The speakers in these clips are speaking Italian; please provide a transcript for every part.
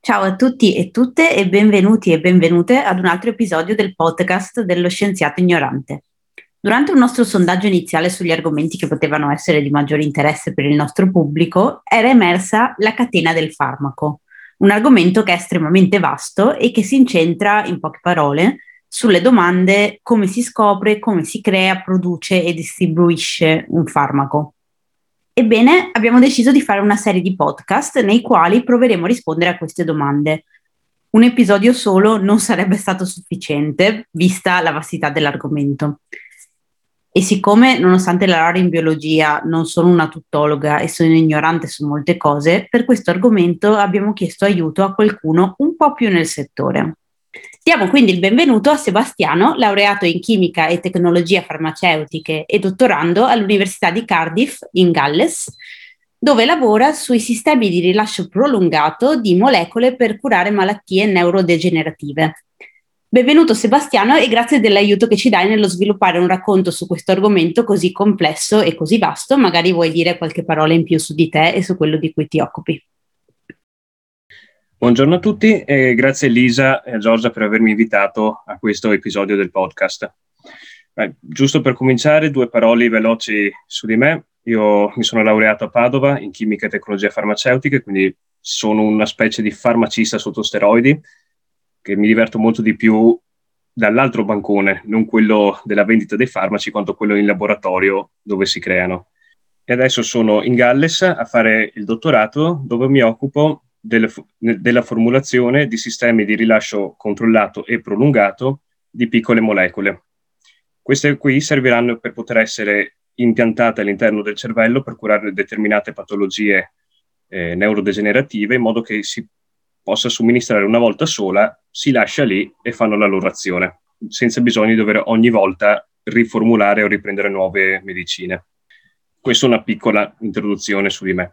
Ciao a tutti e tutte e benvenuti e benvenute ad un altro episodio del podcast dello scienziato ignorante. Durante un nostro sondaggio iniziale sugli argomenti che potevano essere di maggiore interesse per il nostro pubblico, era emersa la catena del farmaco, un argomento che è estremamente vasto e che si incentra, in poche parole, sulle domande come si scopre, come si crea, produce e distribuisce un farmaco. Ebbene, abbiamo deciso di fare una serie di podcast nei quali proveremo a rispondere a queste domande. Un episodio solo non sarebbe stato sufficiente, vista la vastità dell'argomento. E siccome, nonostante la laurea in biologia, non sono una tuttologa e sono ignorante su molte cose, per questo argomento abbiamo chiesto aiuto a qualcuno un po' più nel settore. Diamo quindi il benvenuto a Sebastiano, laureato in chimica e tecnologie farmaceutiche e dottorando all'Università di Cardiff in Galles, dove lavora sui sistemi di rilascio prolungato di molecole per curare malattie neurodegenerative. Benvenuto Sebastiano e grazie dell'aiuto che ci dai nello sviluppare un racconto su questo argomento così complesso e così vasto. Magari vuoi dire qualche parola in più su di te e su quello di cui ti occupi. Buongiorno a tutti e grazie Elisa e Giorgia per avermi invitato a questo episodio del podcast. Giusto per cominciare, due parole veloci su di me. Io mi sono laureato a Padova in chimica e tecnologie farmaceutiche, quindi sono una specie di farmacista sotto steroidi che mi diverto molto di più dall'altro bancone, non quello della vendita dei farmaci, quanto quello in laboratorio dove si creano. E adesso sono in Galles a fare il dottorato, dove mi occupo della formulazione di sistemi di rilascio controllato e prolungato di piccole molecole. Queste qui serviranno per poter essere impiantate all'interno del cervello per curare determinate patologie neurodegenerative, in modo che si possa somministrare una volta sola, si lascia lì e fanno la loro azione, senza bisogno di dover ogni volta riformulare o riprendere nuove medicine. Questa è una piccola introduzione su di me.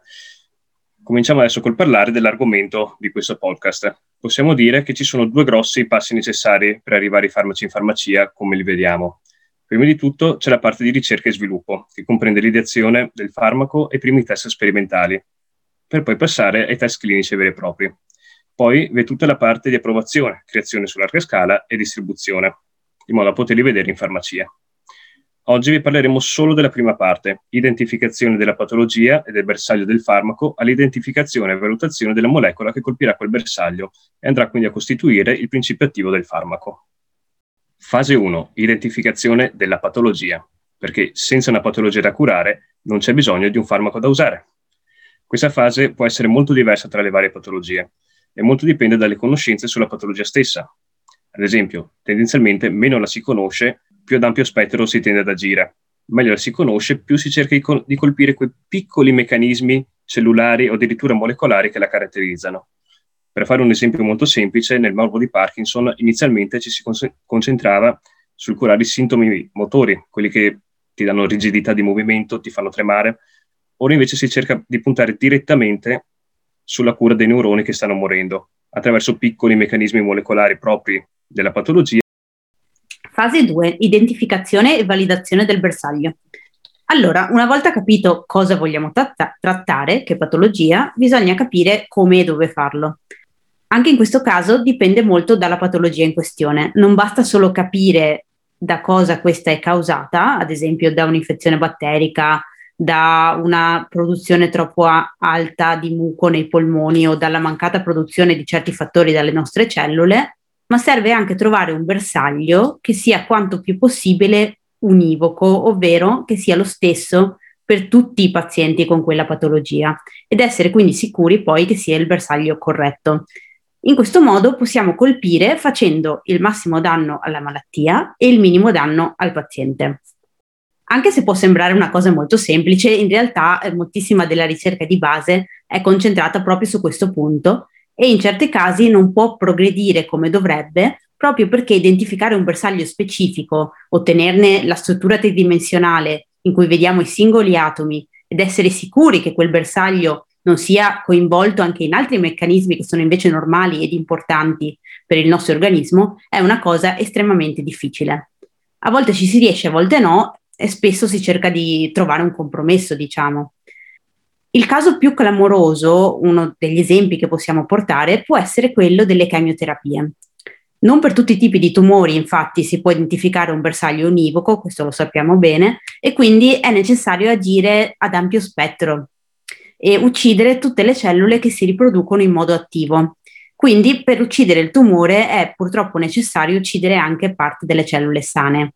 Cominciamo adesso col parlare dell'argomento di questo podcast. Possiamo dire che ci sono due grossi passi necessari per arrivare ai farmaci in farmacia, come li vediamo. Prima di tutto c'è la parte di ricerca e sviluppo, che comprende l'ideazione del farmaco e i primi test sperimentali, per poi passare ai test clinici veri e propri. Poi vi è tutta la parte di approvazione, creazione su larga scala e distribuzione, in modo da poterli vedere in farmacia. Oggi vi parleremo solo della prima parte, identificazione della patologia e del bersaglio del farmaco all'identificazione e valutazione della molecola che colpirà quel bersaglio e andrà quindi a costituire il principio attivo del farmaco. Fase 1. Identificazione della patologia, perché senza una patologia da curare non c'è bisogno di un farmaco da usare. Questa fase può essere molto diversa tra le varie patologie e molto dipende dalle conoscenze sulla patologia stessa. Ad esempio, tendenzialmente meno la si conosce, più ad ampio spettro si tende ad agire. Meglio la si conosce, più si cerca di colpire quei piccoli meccanismi cellulari o addirittura molecolari che la caratterizzano. Per fare un esempio molto semplice, nel morbo di Parkinson inizialmente ci si concentrava sul curare i sintomi motori, quelli che ti danno rigidità di movimento, ti fanno tremare. Ora invece si cerca di puntare direttamente sulla cura dei neuroni che stanno morendo, attraverso piccoli meccanismi molecolari propri della patologia. Fase 2. Identificazione e validazione del bersaglio. Allora, una volta capito cosa vogliamo trattare, che patologia, bisogna capire come e dove farlo. Anche in questo caso dipende molto dalla patologia in questione. Non basta solo capire da cosa questa è causata, ad esempio da un'infezione batterica, da una produzione troppo alta di muco nei polmoni o dalla mancata produzione di certi fattori dalle nostre cellule, ma serve anche trovare un bersaglio che sia quanto più possibile univoco, ovvero che sia lo stesso per tutti i pazienti con quella patologia, ed essere quindi sicuri poi che sia il bersaglio corretto. In questo modo possiamo colpire facendo il massimo danno alla malattia e il minimo danno al paziente. Anche se può sembrare una cosa molto semplice, in realtà moltissima della ricerca di base è concentrata proprio su questo punto e in certi casi non può progredire come dovrebbe proprio perché identificare un bersaglio specifico, ottenerne la struttura tridimensionale in cui vediamo i singoli atomi ed essere sicuri che quel bersaglio non sia coinvolto anche in altri meccanismi che sono invece normali ed importanti per il nostro organismo, è una cosa estremamente difficile. A volte ci si riesce, a volte no, e spesso si cerca di trovare un compromesso, diciamo. Il caso più clamoroso, uno degli esempi che possiamo portare, può essere quello delle chemioterapie. Non per tutti i tipi di tumori, infatti, si può identificare un bersaglio univoco, questo lo sappiamo bene, e quindi è necessario agire ad ampio spettro e uccidere tutte le cellule che si riproducono in modo attivo. Quindi, per uccidere il tumore è purtroppo necessario uccidere anche parte delle cellule sane.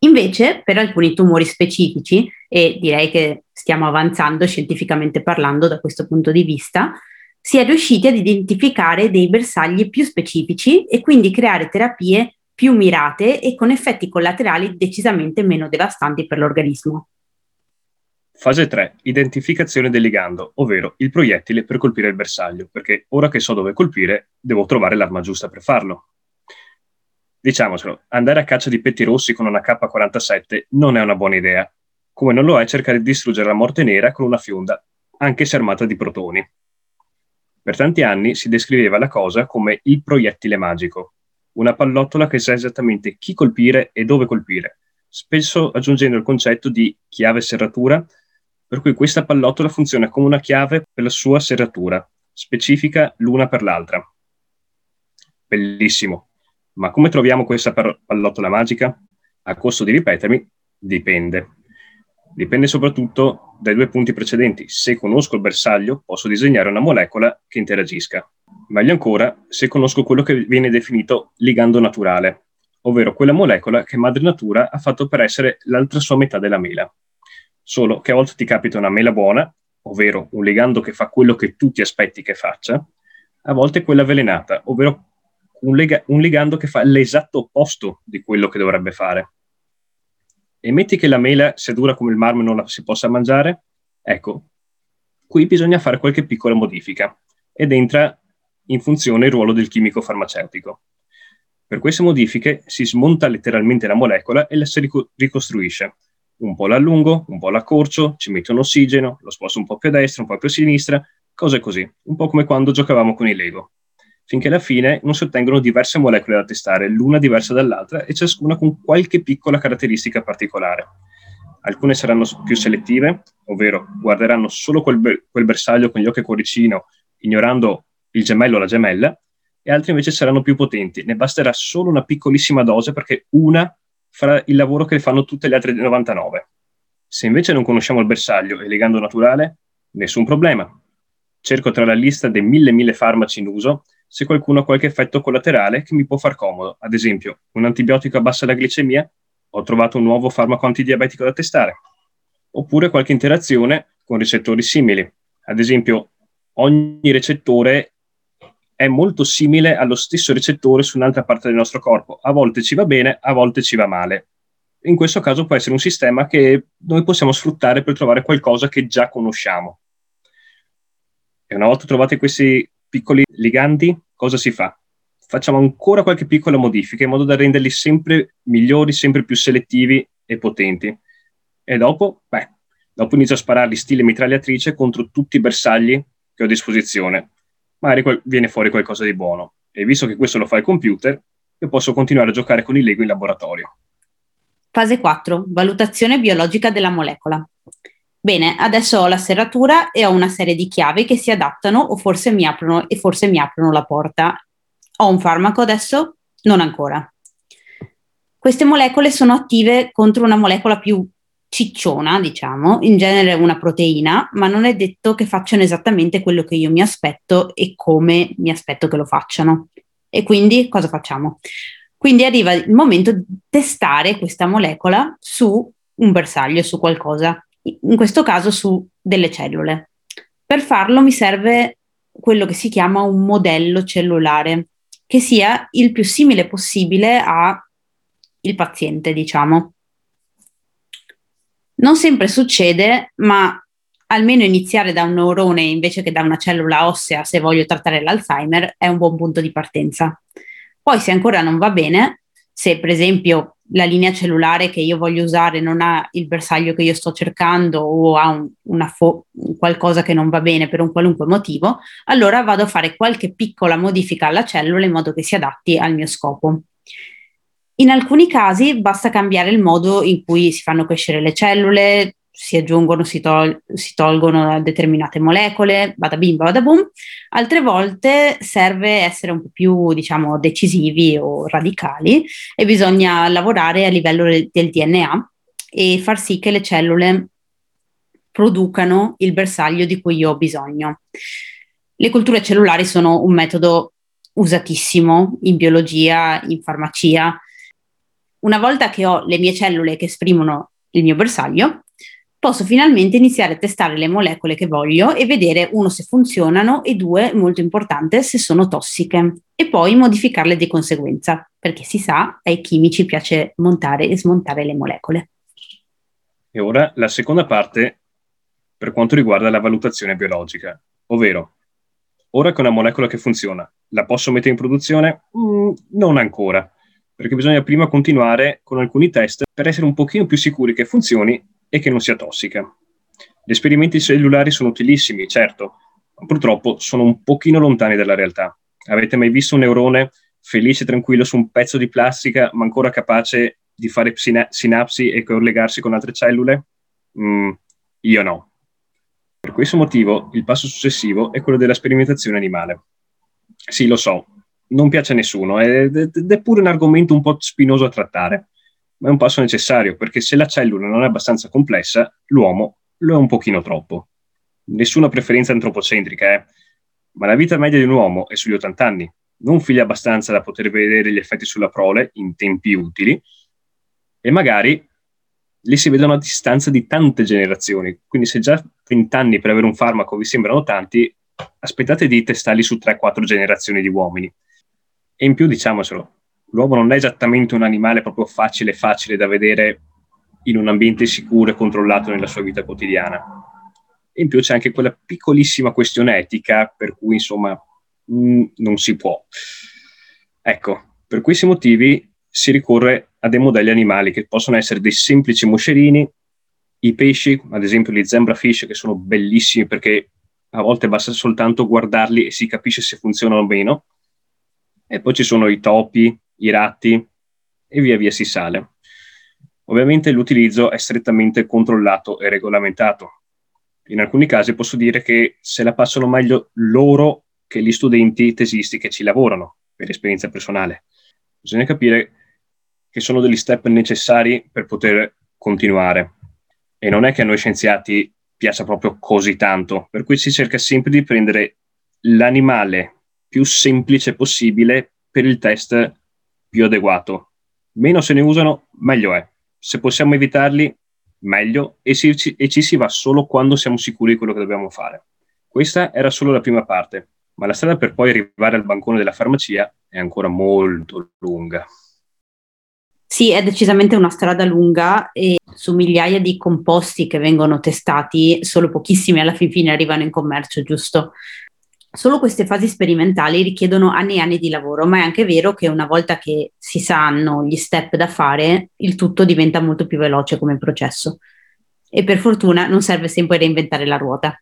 Invece, per alcuni tumori specifici, e direi che stiamo avanzando scientificamente parlando da questo punto di vista, si è riusciti ad identificare dei bersagli più specifici e quindi creare terapie più mirate e con effetti collaterali decisamente meno devastanti per l'organismo. Fase 3. Identificazione del ligando, ovvero il proiettile per colpire il bersaglio, perché ora che so dove colpire, devo trovare l'arma giusta per farlo. Diciamocelo, andare a caccia di petti rossi con una K47 non è una buona idea, come non lo è cercare di distruggere la morte nera con una fionda, anche se armata di protoni. Per tanti anni si descriveva la cosa come il proiettile magico, una pallottola che sa esattamente chi colpire e dove colpire, spesso aggiungendo il concetto di chiave serratura, per cui questa pallottola funziona come una chiave per la sua serratura, specifica l'una per l'altra. Bellissimo! Ma come troviamo questa pallottola magica? A costo di ripetermi, dipende. Dipende soprattutto dai due punti precedenti. Se conosco il bersaglio, posso disegnare una molecola che interagisca. Meglio ancora, se conosco quello che viene definito ligando naturale, ovvero quella molecola che madre natura ha fatto per essere l'altra sua metà della mela. Solo che a volte ti capita una mela buona, ovvero un ligando che fa quello che tu ti aspetti che faccia, a volte quella avvelenata, ovvero un ligando che fa l'esatto opposto di quello che dovrebbe fare. E metti che la mela sia dura come il marmo e non la si possa mangiare? Ecco, qui bisogna fare qualche piccola modifica ed entra in funzione il ruolo del chimico farmaceutico. Per queste modifiche si smonta letteralmente la molecola e la si ricostruisce. Un po' la allungo, un po' la accorcio, ci metto un ossigeno, lo sposto un po' più a destra, un po' più a sinistra, cose così, un po' come quando giocavamo con i Lego. Finché alla fine non si ottengono diverse molecole da testare, l'una diversa dall'altra e ciascuna con qualche piccola caratteristica particolare. Alcune saranno più selettive, ovvero guarderanno solo quel bersaglio con gli occhi a cuoricino, ignorando il gemello o la gemella, e altre invece saranno più potenti, ne basterà solo una piccolissima dose perché una farà il lavoro che fanno tutte le altre 99. Se invece non conosciamo il bersaglio e il ligando naturale, nessun problema. Cerco tra la lista dei mille farmaci in uso se qualcuno ha qualche effetto collaterale che mi può far comodo. Ad esempio, un antibiotico abbassa la glicemia, ho trovato un nuovo farmaco antidiabetico da testare. Oppure qualche interazione con recettori simili. Ad esempio, ogni recettore è molto simile allo stesso recettore su un'altra parte del nostro corpo. A volte ci va bene, a volte ci va male. In questo caso può essere un sistema che noi possiamo sfruttare per trovare qualcosa che già conosciamo. E una volta trovate questi piccoli ligandi, cosa si fa? Facciamo ancora qualche piccola modifica in modo da renderli sempre migliori, sempre più selettivi e potenti. E dopo inizio a spararli stile mitragliatrice contro tutti i bersagli che ho a disposizione. Magari viene fuori qualcosa di buono. E visto che questo lo fa il computer, io posso continuare a giocare con i Lego in laboratorio. Fase 4. Valutazione biologica della molecola. Bene, adesso ho la serratura e ho una serie di chiavi che si adattano o forse mi aprono la porta. Ho un farmaco adesso? Non ancora. Queste molecole sono attive contro una molecola più cicciona, diciamo, in genere una proteina, ma non è detto che facciano esattamente quello che io mi aspetto e come mi aspetto che lo facciano. E quindi cosa facciamo? Quindi arriva il momento di testare questa molecola su un bersaglio, su qualcosa. In questo caso su delle cellule. Per farlo mi serve quello che si chiama un modello cellulare, che sia il più simile possibile al paziente, diciamo. Non sempre succede, ma almeno iniziare da un neurone invece che da una cellula ossea, se voglio trattare l'Alzheimer, è un buon punto di partenza. Poi, se ancora non va bene, se per esempio la linea cellulare che io voglio usare non ha il bersaglio che io sto cercando o ha qualcosa che non va bene per un qualunque motivo, allora vado a fare qualche piccola modifica alla cellula in modo che si adatti al mio scopo. In alcuni casi basta cambiare il modo in cui si fanno crescere le cellule, si aggiungono, si tolgono determinate molecole, bada bim, bada boom. Altre volte serve essere un po' più, decisivi o radicali e bisogna lavorare a livello del DNA e far sì che le cellule producano il bersaglio di cui io ho bisogno. Le culture cellulari sono un metodo usatissimo in biologia, in farmacia. Una volta che ho le mie cellule che esprimono il mio bersaglio, posso finalmente iniziare a testare le molecole che voglio e vedere, uno, se funzionano e due, molto importante, se sono tossiche, e poi modificarle di conseguenza, perché si sa, ai chimici piace montare e smontare le molecole. E ora la seconda parte per quanto riguarda la valutazione biologica, ovvero, ora che una molecola che funziona, la posso mettere in produzione? Non ancora, perché bisogna prima continuare con alcuni test per essere un pochino più sicuri che funzioni e che non sia tossica. Gli esperimenti cellulari sono utilissimi, certo, ma purtroppo sono un pochino lontani dalla realtà. Avete mai visto un neurone felice e tranquillo su un pezzo di plastica, ma ancora capace di fare sinapsi e collegarsi con altre cellule? Io no. Per questo motivo il passo successivo è quello della sperimentazione animale. Sì, lo so, non piace a nessuno, ed è pure un argomento un po' spinoso a trattare. Ma è un passo necessario, perché se la cellula non è abbastanza complessa, l'uomo lo è un pochino troppo. Nessuna preferenza antropocentrica, ma la vita media di un uomo è sugli 80 anni, non figlia abbastanza da poter vedere gli effetti sulla prole in tempi utili, e magari li si vedono a distanza di tante generazioni, quindi se già 20 anni per avere un farmaco vi sembrano tanti, aspettate di testarli su 3-4 generazioni di uomini. E in più, diciamocelo, l'uomo non è esattamente un animale proprio facile da vedere in un ambiente sicuro e controllato nella sua vita quotidiana. E in più c'è anche quella piccolissima questione etica, per cui insomma non si può. Ecco, per questi motivi si ricorre a dei modelli animali che possono essere dei semplici moscerini, i pesci, ad esempio gli zebrafish, che sono bellissimi perché a volte basta soltanto guardarli e si capisce se funzionano o meno. E poi ci sono i topi, i ratti e via via si sale. Ovviamente l'utilizzo è strettamente controllato e regolamentato. In alcuni casi posso dire che se la passano meglio loro che gli studenti tesisti che ci lavorano, per esperienza personale. Bisogna capire che sono degli step necessari per poter continuare. E non è che a noi scienziati piaccia proprio così tanto, per cui si cerca sempre di prendere l'animale più semplice possibile per il test più adeguato. Meno se ne usano, meglio è. Se possiamo evitarli, meglio, e ci si va solo quando siamo sicuri di quello che dobbiamo fare. Questa era solo la prima parte, ma la strada per poi arrivare al bancone della farmacia è ancora molto lunga. Sì, è decisamente una strada lunga e su migliaia di composti che vengono testati, solo pochissimi alla fine arrivano in commercio, giusto? Solo queste fasi sperimentali richiedono anni e anni di lavoro, ma è anche vero che una volta che si sanno gli step da fare, il tutto diventa molto più veloce come processo. E per fortuna non serve sempre reinventare la ruota.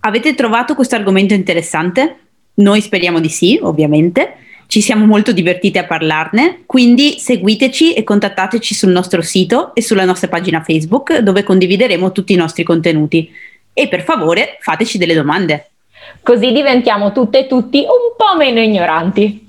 Avete trovato questo argomento interessante? Noi speriamo di sì, ovviamente. Ci siamo molto divertite a parlarne, quindi seguiteci e contattateci sul nostro sito e sulla nostra pagina Facebook, dove condivideremo tutti i nostri contenuti. E per favore, fateci delle domande. Così diventiamo tutte e tutti un po' meno ignoranti.